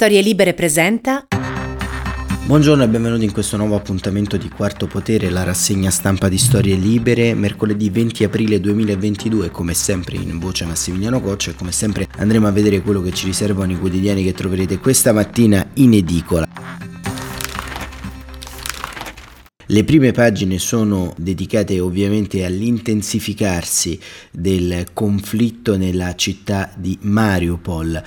Storie Libere presenta. Buongiorno e benvenuti in questo nuovo appuntamento di Quarto Potere, la rassegna stampa di Storie Libere, mercoledì 20 aprile 2022, come sempre in voce Massimiliano Coccia e come sempre andremo a vedere quello che ci riservano i quotidiani che troverete questa mattina in edicola. Le prime pagine sono dedicate ovviamente all'intensificarsi del conflitto nella città di Mariupol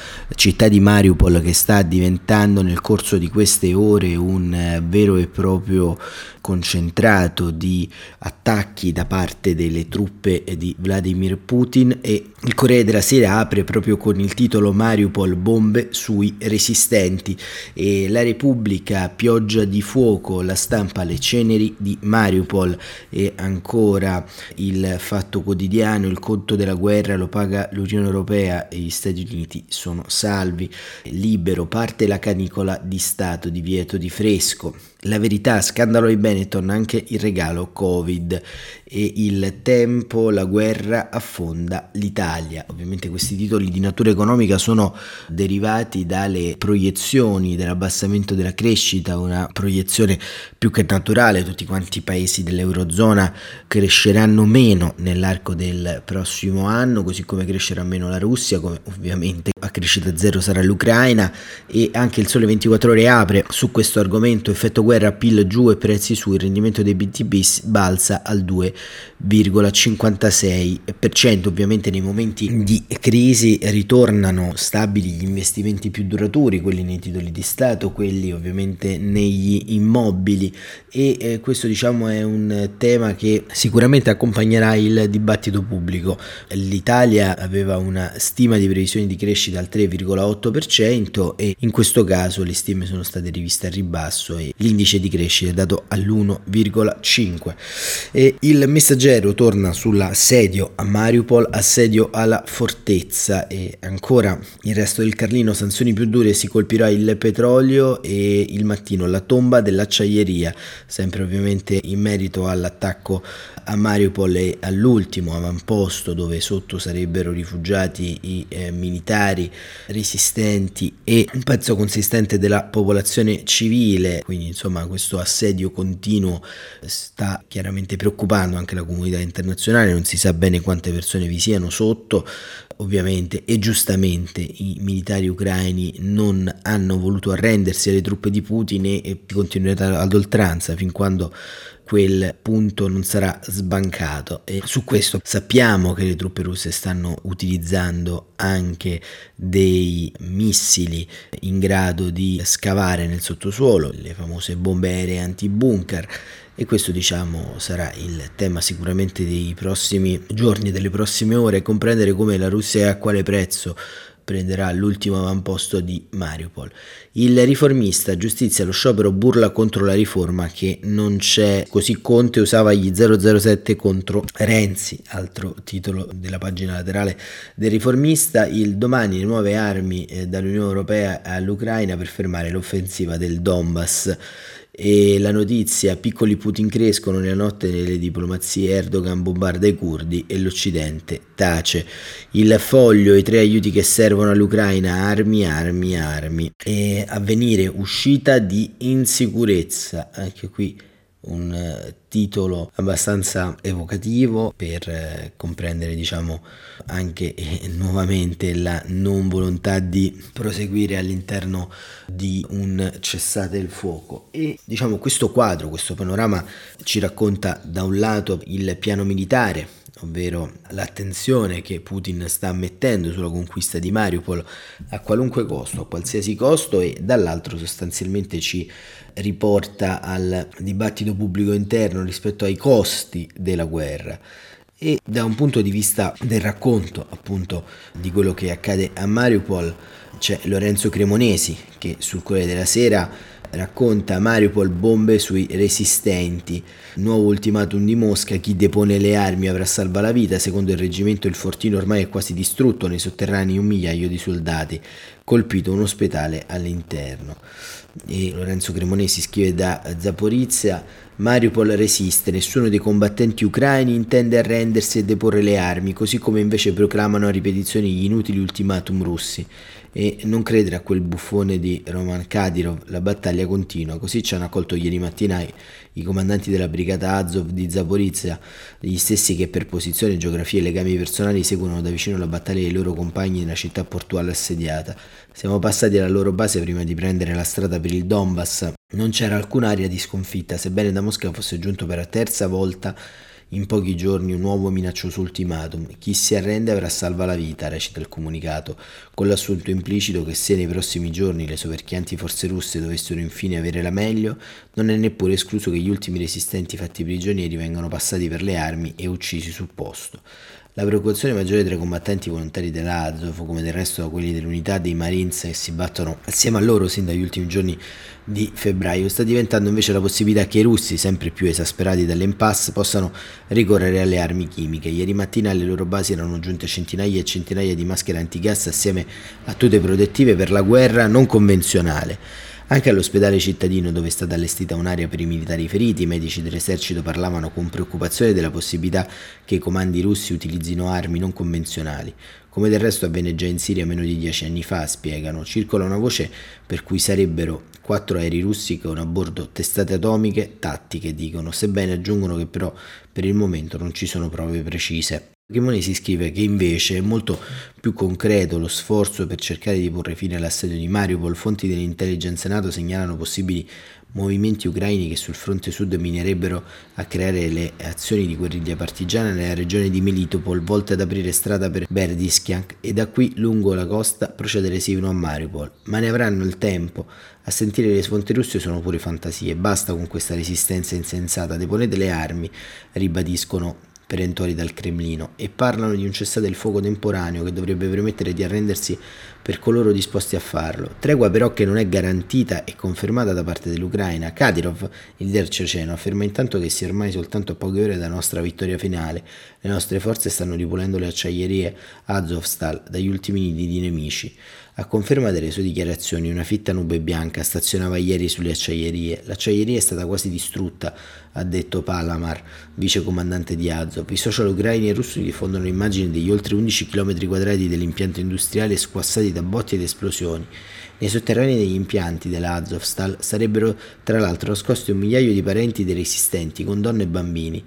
che sta diventando nel corso di queste ore un vero e proprio concentrato di attacchi da parte delle truppe di Vladimir Putin, e il Corriere della Sera apre proprio con il titolo Mariupol, bombe sui resistenti, e la Repubblica, pioggia di fuoco, La Stampa, le ceneri di Mariupol, e ancora il Fatto Quotidiano, il conto della guerra lo paga l'Unione Europea e gli Stati Uniti sono salvi. Libero, parte la canicola di Stato, divieto di fresco. La Verità, scandalo di Benetton, anche il regalo Covid, e il Tempo, la guerra affonda l'Italia. Ovviamente questi titoli di natura economica sono derivati dalle proiezioni dell'abbassamento della crescita, una proiezione più che naturale, tutti quanti i paesi dell'Eurozona cresceranno meno nell'arco del prossimo anno, così come crescerà meno la Russia, come ovviamente a crescita zero sarà l'Ucraina. E anche il Sole 24 Ore apre su questo argomento, effetto guerra, PIL giù e prezzi su, il rendimento dei BTP balza al 2,56%. Ovviamente nei momenti di crisi ritornano stabili gli investimenti più duraturi, quelli nei titoli di Stato, quelli ovviamente negli immobili, e questo diciamo è un tema che sicuramente accompagnerà il dibattito pubblico. L'Italia aveva una stima di previsioni di crescita al 3,8% e in questo caso le stime sono state riviste al ribasso e l'indice di crescita è dato all'1,5. E il Messaggero torna sull'assedio a Mariupol, assedio alla fortezza, e ancora il Resto del Carlino, sanzioni più dure, si colpirà il petrolio, e il Mattino, la tomba dell'acciaieria, sempre ovviamente in merito all'attacco a Mariupol e all'ultimo avamposto dove sotto sarebbero rifugiati i militari resistenti e un pezzo consistente della popolazione civile. Quindi insomma questo assedio continuo sta chiaramente preoccupando anche la comunità internazionale, non si sa bene quante persone vi siano sotto. Ovviamente e giustamente i militari ucraini non hanno voluto arrendersi alle truppe di Putin e continueranno ad oltranza fin quando quel punto non sarà sbancato, e su questo sappiamo che le truppe russe stanno utilizzando anche dei missili in grado di scavare nel sottosuolo, le famose bombe aeree antibunker, e questo diciamo sarà il tema sicuramente dei prossimi giorni, delle prossime ore, comprendere come la Russia e a quale prezzo prenderà l'ultimo avamposto di Mariupol. Il Riformista, giustizia, lo sciopero, burla contro la riforma che non c'è, così Conte usava gli 007 contro Renzi, altro titolo della pagina laterale del Riformista. Il Domani, le nuove armi dall'Unione Europea all'Ucraina per fermare l'offensiva del Donbass, e la Notizia, piccoli Putin crescono nella notte nelle diplomazie, Erdogan bombarda i curdi e l'Occidente tace. Il Foglio, i tre aiuti che servono all'Ucraina, armi, e Avvenire, uscita di insicurezza, anche qui un titolo abbastanza evocativo per comprendere diciamo anche nuovamente la non volontà di proseguire all'interno di un cessate il fuoco. E diciamo questo quadro, questo panorama ci racconta da un lato il piano militare, ovvero l'attenzione che Putin sta mettendo sulla conquista di Mariupol a qualunque costo, a qualsiasi costo, e dall'altro sostanzialmente ci riporta al dibattito pubblico interno rispetto ai costi della guerra. E da un punto di vista del racconto appunto di quello che accade a Mariupol c'è Lorenzo Cremonesi che sul Corriere della Sera racconta Mariupol, bombe sui resistenti, nuovo ultimatum di Mosca, chi depone le armi avrà salva la vita, secondo il reggimento il fortino ormai è quasi distrutto, nei sotterranei 1.000 di soldati, colpito un ospedale all'interno. E Lorenzo Cremonesi scrive da Zaporizia: Mariupol resiste, nessuno dei combattenti ucraini intende arrendersi e deporre le armi, così come invece proclamano a ripetizione gli inutili ultimatum russi. E non credere a quel buffone di Roman Kadyrov, la battaglia continua. Così ci hanno accolto ieri mattina i comandanti della brigata Azov di Zaporizia, gli stessi che per posizione, geografia e legami personali seguono da vicino la battaglia dei loro compagni nella città portuale assediata. Siamo passati alla loro base prima di prendere la strada per il Donbass. Non c'era alcuna aria di sconfitta, sebbene da Mosca fosse giunto per la terza volta in pochi giorni un nuovo minaccioso ultimatum. Chi si arrende avrà salva la vita, recita il comunicato, con l'assunto implicito che se nei prossimi giorni le soverchianti forze russe dovessero infine avere la meglio, non è neppure escluso che gli ultimi resistenti fatti prigionieri vengano passati per le armi e uccisi sul posto. La preoccupazione maggiore tra i combattenti volontari dell'Azov, come del resto da quelli dell'unità dei Marines che si battono assieme a loro sin dagli ultimi giorni di febbraio, sta diventando invece la possibilità che i russi, sempre più esasperati dall'impasse, possano ricorrere alle armi chimiche. Ieri mattina alle loro basi erano giunte centinaia e centinaia di maschere antigas assieme a tute protettive per la guerra non convenzionale. Anche all'ospedale cittadino, dove è stata allestita un'area per i militari feriti, i medici dell'esercito parlavano con preoccupazione della possibilità che i comandi russi utilizzino armi non convenzionali. Come del resto avvenne già in Siria meno di 10 anni fa, spiegano. Circola una voce per cui sarebbero 4 aerei russi con a bordo testate atomiche tattiche, dicono, sebbene aggiungono che però per il momento non ci sono prove precise. Cremonesi scrive che invece è molto più concreto lo sforzo per cercare di porre fine all'assedio di Mariupol. Fonti dell'intelligence NATO segnalano possibili movimenti ucraini che sul fronte sud minerebbero a creare le azioni di guerriglia partigiana nella regione di Melitopol, volte ad aprire strada per Berdiskiansk e da qui lungo la costa procedere sino a Mariupol. Ma ne avranno il tempo. A sentire le fonti russe sono pure fantasie. Basta con questa resistenza insensata. Deponete le armi, ribadiscono perentori dal Cremlino, e parlano di un cessate il fuoco temporaneo che dovrebbe permettere di arrendersi per coloro disposti a farlo. Tregua però che non è garantita e confermata da parte dell'Ucraina. Kadyrov, il leader ceceno, afferma intanto che si è ormai soltanto a poche ore dalla nostra vittoria finale. Le nostre forze stanno ripulendo le acciaierie Azovstal dagli ultimi nidi di nemici. A conferma delle sue dichiarazioni, una fitta nube bianca stazionava ieri sulle acciaierie. L'acciaieria è stata quasi distrutta, ha detto Palamar, vice comandante di Azov. I social ucraini e russi diffondono immagini degli oltre 11 km quadrati dell'impianto industriale squassati da botti ed esplosioni. Nei sotterranei degli impianti della Azovstal sarebbero tra l'altro nascosti 1 migliaio di parenti dei resistenti, con donne e bambini.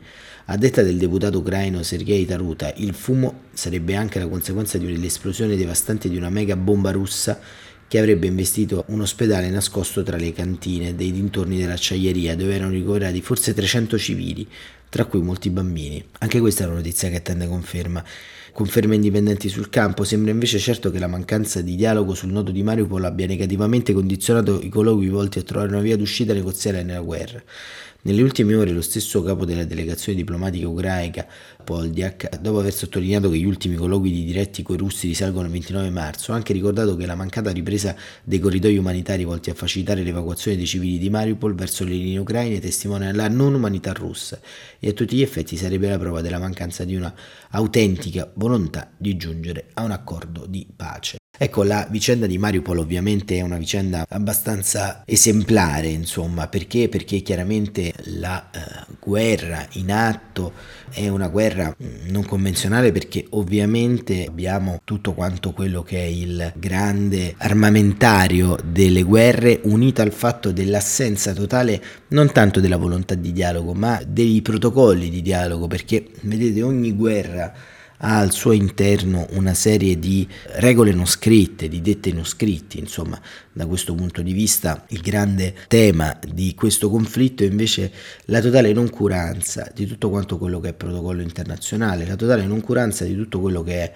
A detta del deputato ucraino Sergei Taruta, il fumo sarebbe anche la conseguenza dell'esplosione devastante di una mega bomba russa che avrebbe investito un ospedale nascosto tra le cantine dei dintorni dell'acciaieria, dove erano ricoverati forse 300 civili, tra cui molti bambini. Anche questa è una notizia che attende conferma. Conferme indipendenti sul campo. Sembra invece certo che la mancanza di dialogo sul nodo di Mariupol abbia negativamente condizionato i colloqui volti a trovare una via d'uscita negoziale nella guerra. Nelle ultime ore lo stesso capo della delegazione diplomatica ucraica, Poldiak, dopo aver sottolineato che gli ultimi colloqui diretti coi russi risalgono al 29 marzo, ha anche ricordato che la mancata ripresa dei corridoi umanitari volti a facilitare l'evacuazione dei civili di Mariupol verso le linee ucraine testimonia la non umanità russa e a tutti gli effetti sarebbe la prova della mancanza di una autentica volontà di giungere a un accordo di pace. Ecco, la vicenda di Mariupol ovviamente è una vicenda abbastanza esemplare, insomma, perché chiaramente la guerra in atto è una guerra non convenzionale, perché ovviamente abbiamo tutto quanto quello che è il grande armamentario delle guerre, unito al fatto dell'assenza totale non tanto della volontà di dialogo ma dei protocolli di dialogo, perché vedete, ogni guerra ha al suo interno una serie di regole non scritte, di dette non scritte, insomma. Da questo punto di vista il grande tema di questo conflitto è invece la totale noncuranza di tutto quanto quello che è protocollo internazionale, la totale noncuranza di tutto quello che è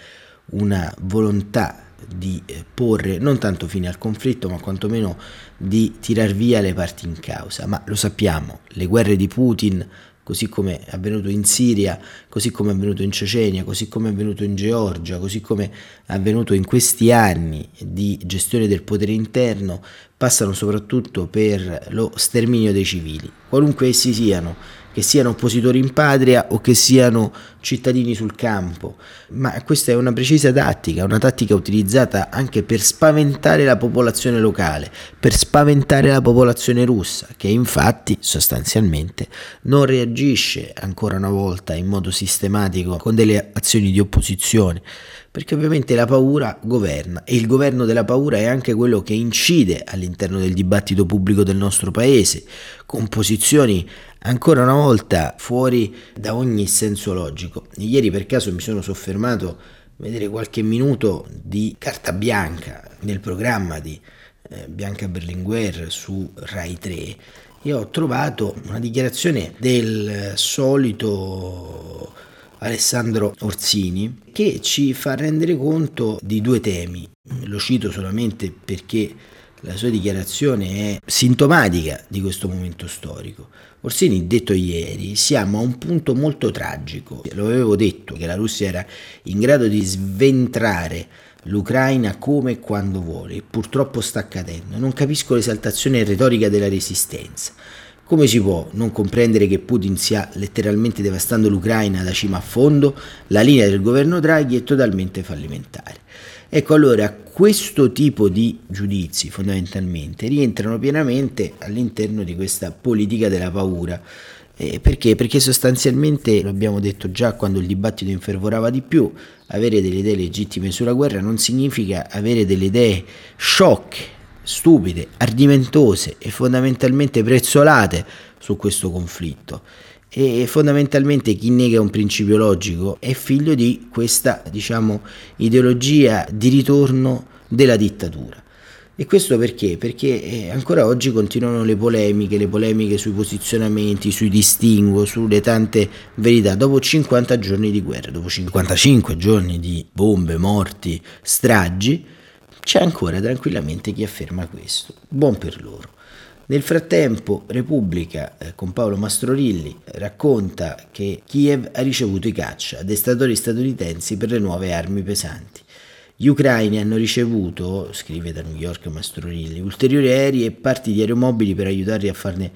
una volontà di porre non tanto fine al conflitto ma quantomeno di tirar via le parti in causa. Ma lo sappiamo, le guerre di Putin, così come è avvenuto in Siria, così come è avvenuto in Cecenia, così come è avvenuto in Georgia, così come è avvenuto in questi anni di gestione del potere interno, passano soprattutto per lo sterminio dei civili, qualunque essi siano, che siano oppositori in patria o che siano cittadini sul campo. Ma questa è una precisa tattica, una tattica utilizzata anche per spaventare la popolazione locale, per spaventare la popolazione russa, che infatti sostanzialmente non reagisce ancora una volta in modo sistematico con delle azioni di opposizione, perché ovviamente la paura governa, e il governo della paura è anche quello che incide all'interno del dibattito pubblico del nostro paese, con posizioni ancora una volta fuori da ogni senso logico. Ieri per caso mi sono soffermato a vedere qualche minuto di Carta Bianca nel programma di Bianca Berlinguer su Rai 3. Io ho trovato una dichiarazione del solito Alessandro Orsini che ci fa rendere conto di due temi. Lo cito solamente perché la sua dichiarazione è sintomatica di questo momento storico. Orsini ha detto ieri: siamo a un punto molto tragico. Lo avevo detto che la Russia era in grado di sventrare l'Ucraina come e quando vuole. Purtroppo sta accadendo. Non capisco l'esaltazione retorica della resistenza. Come si può non comprendere che Putin stia letteralmente devastando l'Ucraina da cima a fondo? La linea del governo Draghi è totalmente fallimentare. Ecco, allora, questo tipo di giudizi fondamentalmente rientrano pienamente all'interno di questa politica della paura. Perché? Perché sostanzialmente, lo abbiamo detto già quando il dibattito infervorava di più, avere delle idee legittime sulla guerra non significa avere delle idee sciocche, stupide, ardimentose e fondamentalmente prezzolate su questo conflitto. E fondamentalmente chi nega un principio logico è figlio di questa, ideologia di ritorno della dittatura. E questo perché? Perché ancora oggi continuano le polemiche sui posizionamenti, sui distinguo, sulle tante verità. Dopo 50 giorni di guerra, dopo 55 giorni di bombe, morti, stragi, c'è ancora tranquillamente chi afferma questo. Buon per loro. Nel frattempo Repubblica con Paolo Mastrorilli racconta che Kiev ha ricevuto i caccia, addestratori statunitensi per le nuove armi pesanti. Gli ucraini hanno ricevuto, scrive da New York Mastrorilli, ulteriori aerei e parti di aeromobili per aiutarli a farne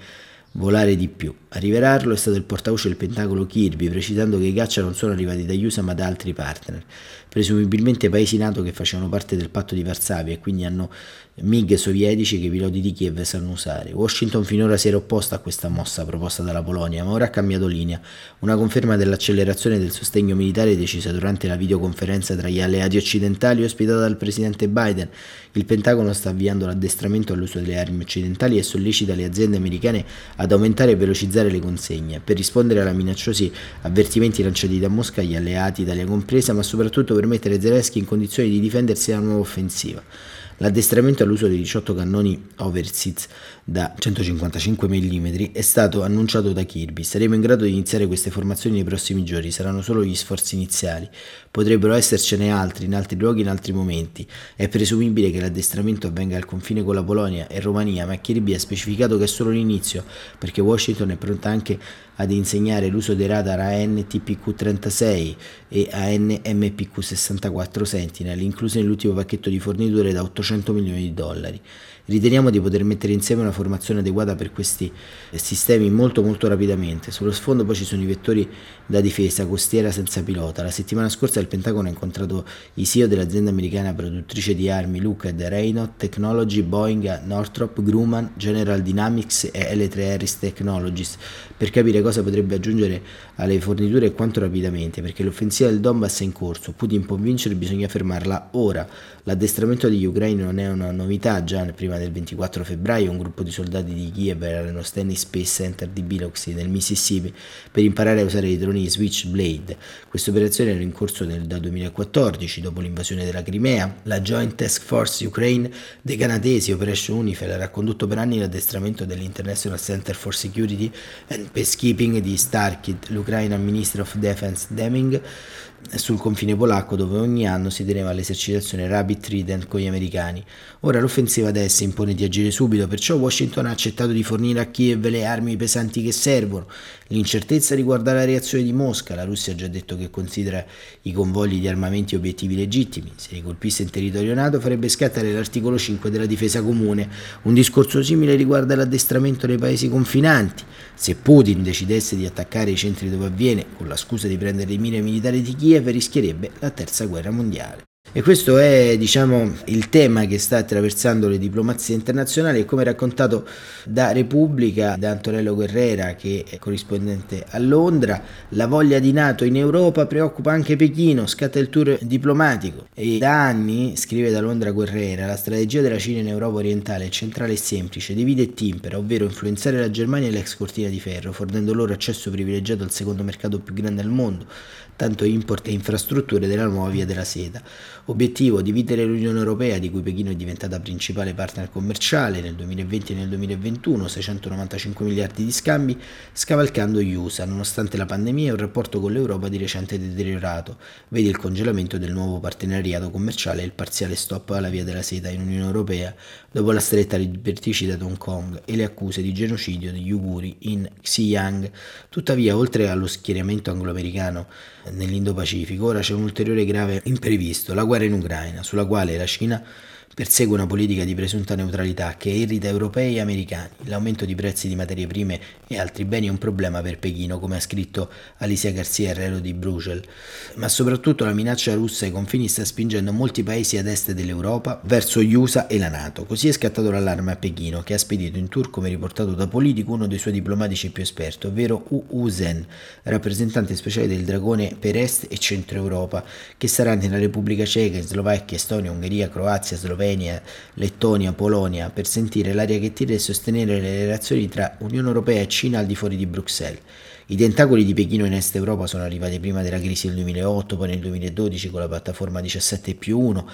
volare di più. A rivelarlo è stato il portavoce del Pentagono Kirby, precisando che i caccia non sono arrivati dagli USA ma da altri partner, presumibilmente paesi NATO che facevano parte del patto di Varsavia e quindi hanno MiG sovietici che i piloti di Kiev sanno usare. Washington finora si era opposta a questa mossa proposta dalla Polonia, ma ora ha cambiato linea, una conferma dell'accelerazione del sostegno militare decisa durante la videoconferenza tra gli alleati occidentali ospitata dal presidente Biden. Il Pentagono sta avviando l'addestramento all'uso delle armi occidentali e sollecita le aziende americane ad aumentare e velocizzare le consegne per rispondere ai minacciosi avvertimenti lanciati da Mosca agli alleati, Italia compresa, ma soprattutto per mettere Zelensky in condizioni di difendersi da una nuova offensiva. L'addestramento all'uso di 18 cannoni Overseas da 155 mm è stato annunciato da Kirby. Saremo in grado di iniziare queste formazioni nei prossimi giorni, saranno solo gli sforzi iniziali. Potrebbero essercene altri, in altri luoghi, in altri momenti. È presumibile che l'addestramento avvenga al confine con la Polonia e Romania, ma Kirby ha specificato che è solo l'inizio, perché Washington è pronta anche ad insegnare l'uso dei radar AN-TPQ-36 e AN-MPQ-64 Sentinel, inclusi nell'ultimo pacchetto di forniture da $800 milioni. Riteniamo di poter mettere insieme una formazione adeguata per questi sistemi molto rapidamente. Sullo sfondo poi ci sono i vettori da difesa costiera senza pilota. La settimana scorsa il Pentagono ha incontrato i CEO dell'azienda americana produttrice di armi Lockheed, Raytheon Technology, Boeing, Northrop Grumman, General Dynamics e L3 Harris Technologies per capire cosa potrebbe aggiungere alle forniture e quanto rapidamente, perché l'offensiva del Donbass è in corso. Putin può vincere, bisogna fermarla ora. L'addestramento degli ucraini non è una novità. Già prima del 24 febbraio un gruppo di soldati di Kiev era nello Stanley Space Center di Biloxi nel Mississippi per imparare a usare i droni Switchblade. Questa operazione era in corso da 2014 dopo l'invasione della Crimea. La Joint Task Force Ukraine dei canadesi Operation Unifel ha condotto per anni l'addestramento dell'International Center for Security and Peacekeeping di Starkid, l'Ukraine Ministry of Defense Deming sul confine polacco, dove ogni anno si teneva l'esercitazione Rapid Trident con gli americani. Ora l'offensiva ad est impone di agire subito, perciò Washington ha accettato di fornire a Kiev le armi pesanti che servono. L'incertezza riguarda la reazione di Mosca. La Russia ha già detto che considera i convogli di armamenti obiettivi legittimi. Se li colpisse in territorio NATO farebbe scattare l'articolo 5 della difesa comune. Un discorso simile riguarda l'addestramento dei paesi confinanti. Se Putin decidesse di attaccare i centri dove avviene, con la scusa di prendere le mine militari di Kiev, rischierebbe la terza guerra mondiale. E questo è, il tema che sta attraversando le diplomazie internazionali, e come raccontato da Repubblica, da Antonello Guerrera, che è corrispondente a Londra, la voglia di NATO in Europa preoccupa anche Pechino, scatta il tour diplomatico. E da anni, scrive da Londra Guerrera, la strategia della Cina in Europa orientale è centrale e semplice, divide e timpera, ovvero influenzare la Germania e l'ex cortina di ferro, fornendo loro accesso privilegiato al secondo mercato più grande al mondo, tanto import e infrastrutture della nuova via della seta. Obiettivo: dividere l'Unione Europea, di cui Pechino è diventata principale partner commerciale nel 2020 e nel 2021, 695 miliardi di scambi, scavalcando gli USA, nonostante la pandemia e un rapporto con l'Europa di recente deteriorato. Vedi il congelamento del nuovo partenariato commerciale e il parziale stop alla via della seta in Unione Europea, dopo la stretta liberticida da Hong Kong e le accuse di genocidio degli uiguri in Xinjiang. Tuttavia, oltre allo schieramento anglo-americano nell'Indo-Pacifico, ora c'è un ulteriore grave imprevisto, la guerra in Ucraina, sulla quale la Cina persegue una politica di presunta neutralità che irrita europei e americani. L'aumento di prezzi di materie prime e altri beni è un problema per Pechino, come ha scritto Alicia Garcia Herrero di Bruxelles, ma soprattutto la minaccia russa ai confini sta spingendo molti paesi ad est dell'Europa verso gli USA e la NATO. Così è scattato l'allarme a Pechino, che ha spedito in tour, come riportato da Politico, uno dei suoi diplomatici più esperti, ovvero Wu Zhen, rappresentante speciale del dragone per est e centro Europa, che sarà nella Repubblica Ceca, in Slovacchia, Estonia, Ungheria, Croazia, Slovenia, Lettonia, Polonia, per sentire l'aria che tira e sostenere le relazioni tra Unione Europea e Cina al di fuori di Bruxelles. I tentacoli di Pechino in Est Europa sono arrivati prima della crisi del 2008, poi nel 2012 con la piattaforma 17+1,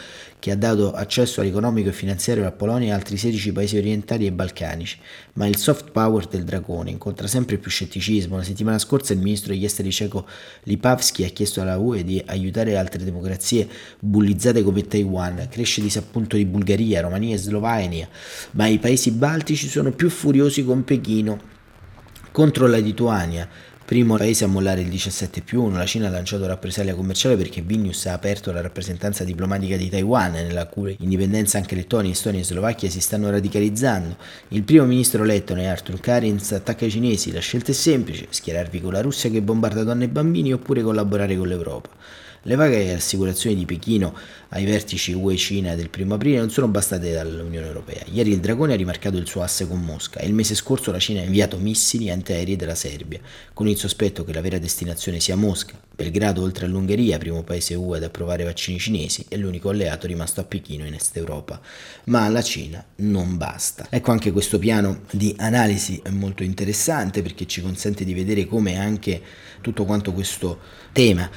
che ha dato accesso all'economico e finanziario a Polonia e altri 16 paesi orientali e balcanici. Ma il soft power del dragone incontra sempre più scetticismo. La settimana scorsa il ministro degli esteri ceco Lipavsky ha chiesto alla UE di aiutare altre democrazie bullizzate come Taiwan. Cresce disappunto di Bulgaria, Romania e Slovenia, ma i paesi baltici sono più furiosi con Pechino. Contro la Lituania, primo paese a mollare il 17+1, la Cina ha lanciato rappresaglia commerciale perché Vilnius ha aperto la rappresentanza diplomatica di Taiwan, nella cui indipendenza anche Lettonia, Estonia e Slovacchia si stanno radicalizzando. Il primo ministro lettone, Artur Karins, attacca i cinesi. La scelta è semplice: schierarvi con la Russia che bombarda donne e bambini, oppure collaborare con l'Europa. Le vaghe assicurazioni di Pechino ai vertici UE-Cina del 1° aprile non sono bastate dall'Unione Europea. Ieri il dragone ha rimarcato il suo asse con Mosca, e il mese scorso la Cina ha inviato missili antiaerei dalla Serbia, con il sospetto che la vera destinazione sia Mosca. Belgrado, oltre all'Ungheria, primo paese UE ad approvare vaccini cinesi, è l'unico alleato rimasto a Pechino in Est Europa. Ma alla Cina non basta. Ecco, anche questo piano di analisi è molto interessante, perché ci consente di vedere come anche tutto quanto questo tema,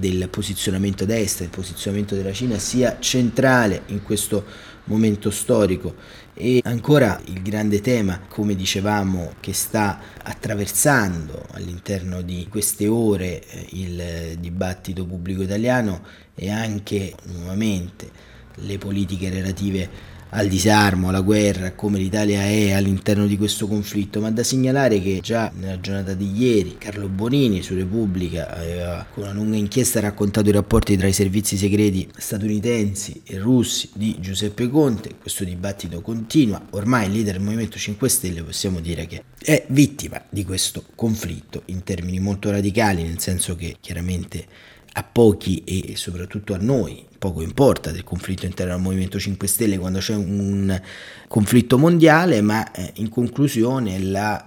del posizionamento destra, il posizionamento della Cina, sia centrale in questo momento storico. E ancora il grande tema, come dicevamo, che sta attraversando all'interno di queste ore il dibattito pubblico italiano, e anche nuovamente le politiche relative al disarmo, alla guerra, come l'Italia è all'interno di questo conflitto. Ma da segnalare che già nella giornata di ieri Carlo Bonini su Repubblica aveva, con una lunga inchiesta, raccontato i rapporti tra i servizi segreti statunitensi e russi di Giuseppe Conte. Questo dibattito continua. Ormai il leader del Movimento 5 Stelle possiamo dire che è vittima di questo conflitto in termini molto radicali, nel senso che chiaramente a pochi, e soprattutto a noi, poco importa del conflitto interno al Movimento 5 Stelle quando c'è un conflitto mondiale, ma in conclusione la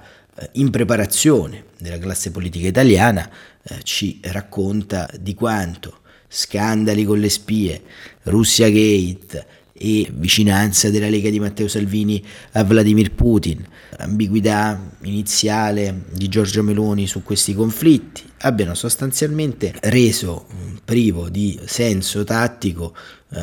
impreparazione della classe politica italiana ci racconta di quanto scandali con le spie, Russia Gate e vicinanza della Lega di Matteo Salvini a Vladimir Putin, ambiguità iniziale di Giorgia Meloni su questi conflitti, abbiano sostanzialmente reso privo di senso tattico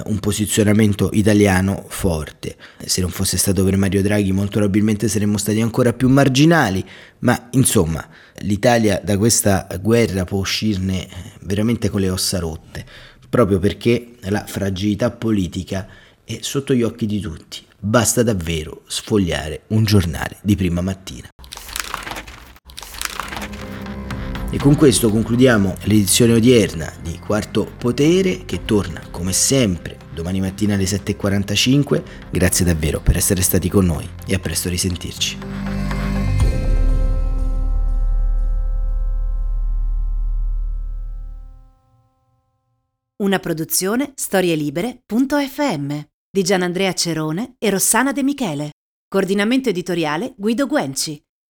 un posizionamento italiano forte. Se non fosse stato per Mario Draghi molto probabilmente saremmo stati ancora più marginali, ma insomma l'Italia da questa guerra può uscirne veramente con le ossa rotte, proprio perché la fragilità politica è sotto gli occhi di tutti. Basta davvero sfogliare un giornale di prima mattina. E con questo concludiamo l'edizione odierna di Quarto Potere, che torna come sempre domani mattina alle 7:45. Grazie davvero per essere stati con noi e a presto risentirci. Una produzione storielibere.fm di Gianandrea Cerone e Rossana De Michele. Coordinamento editoriale Guido Guenci.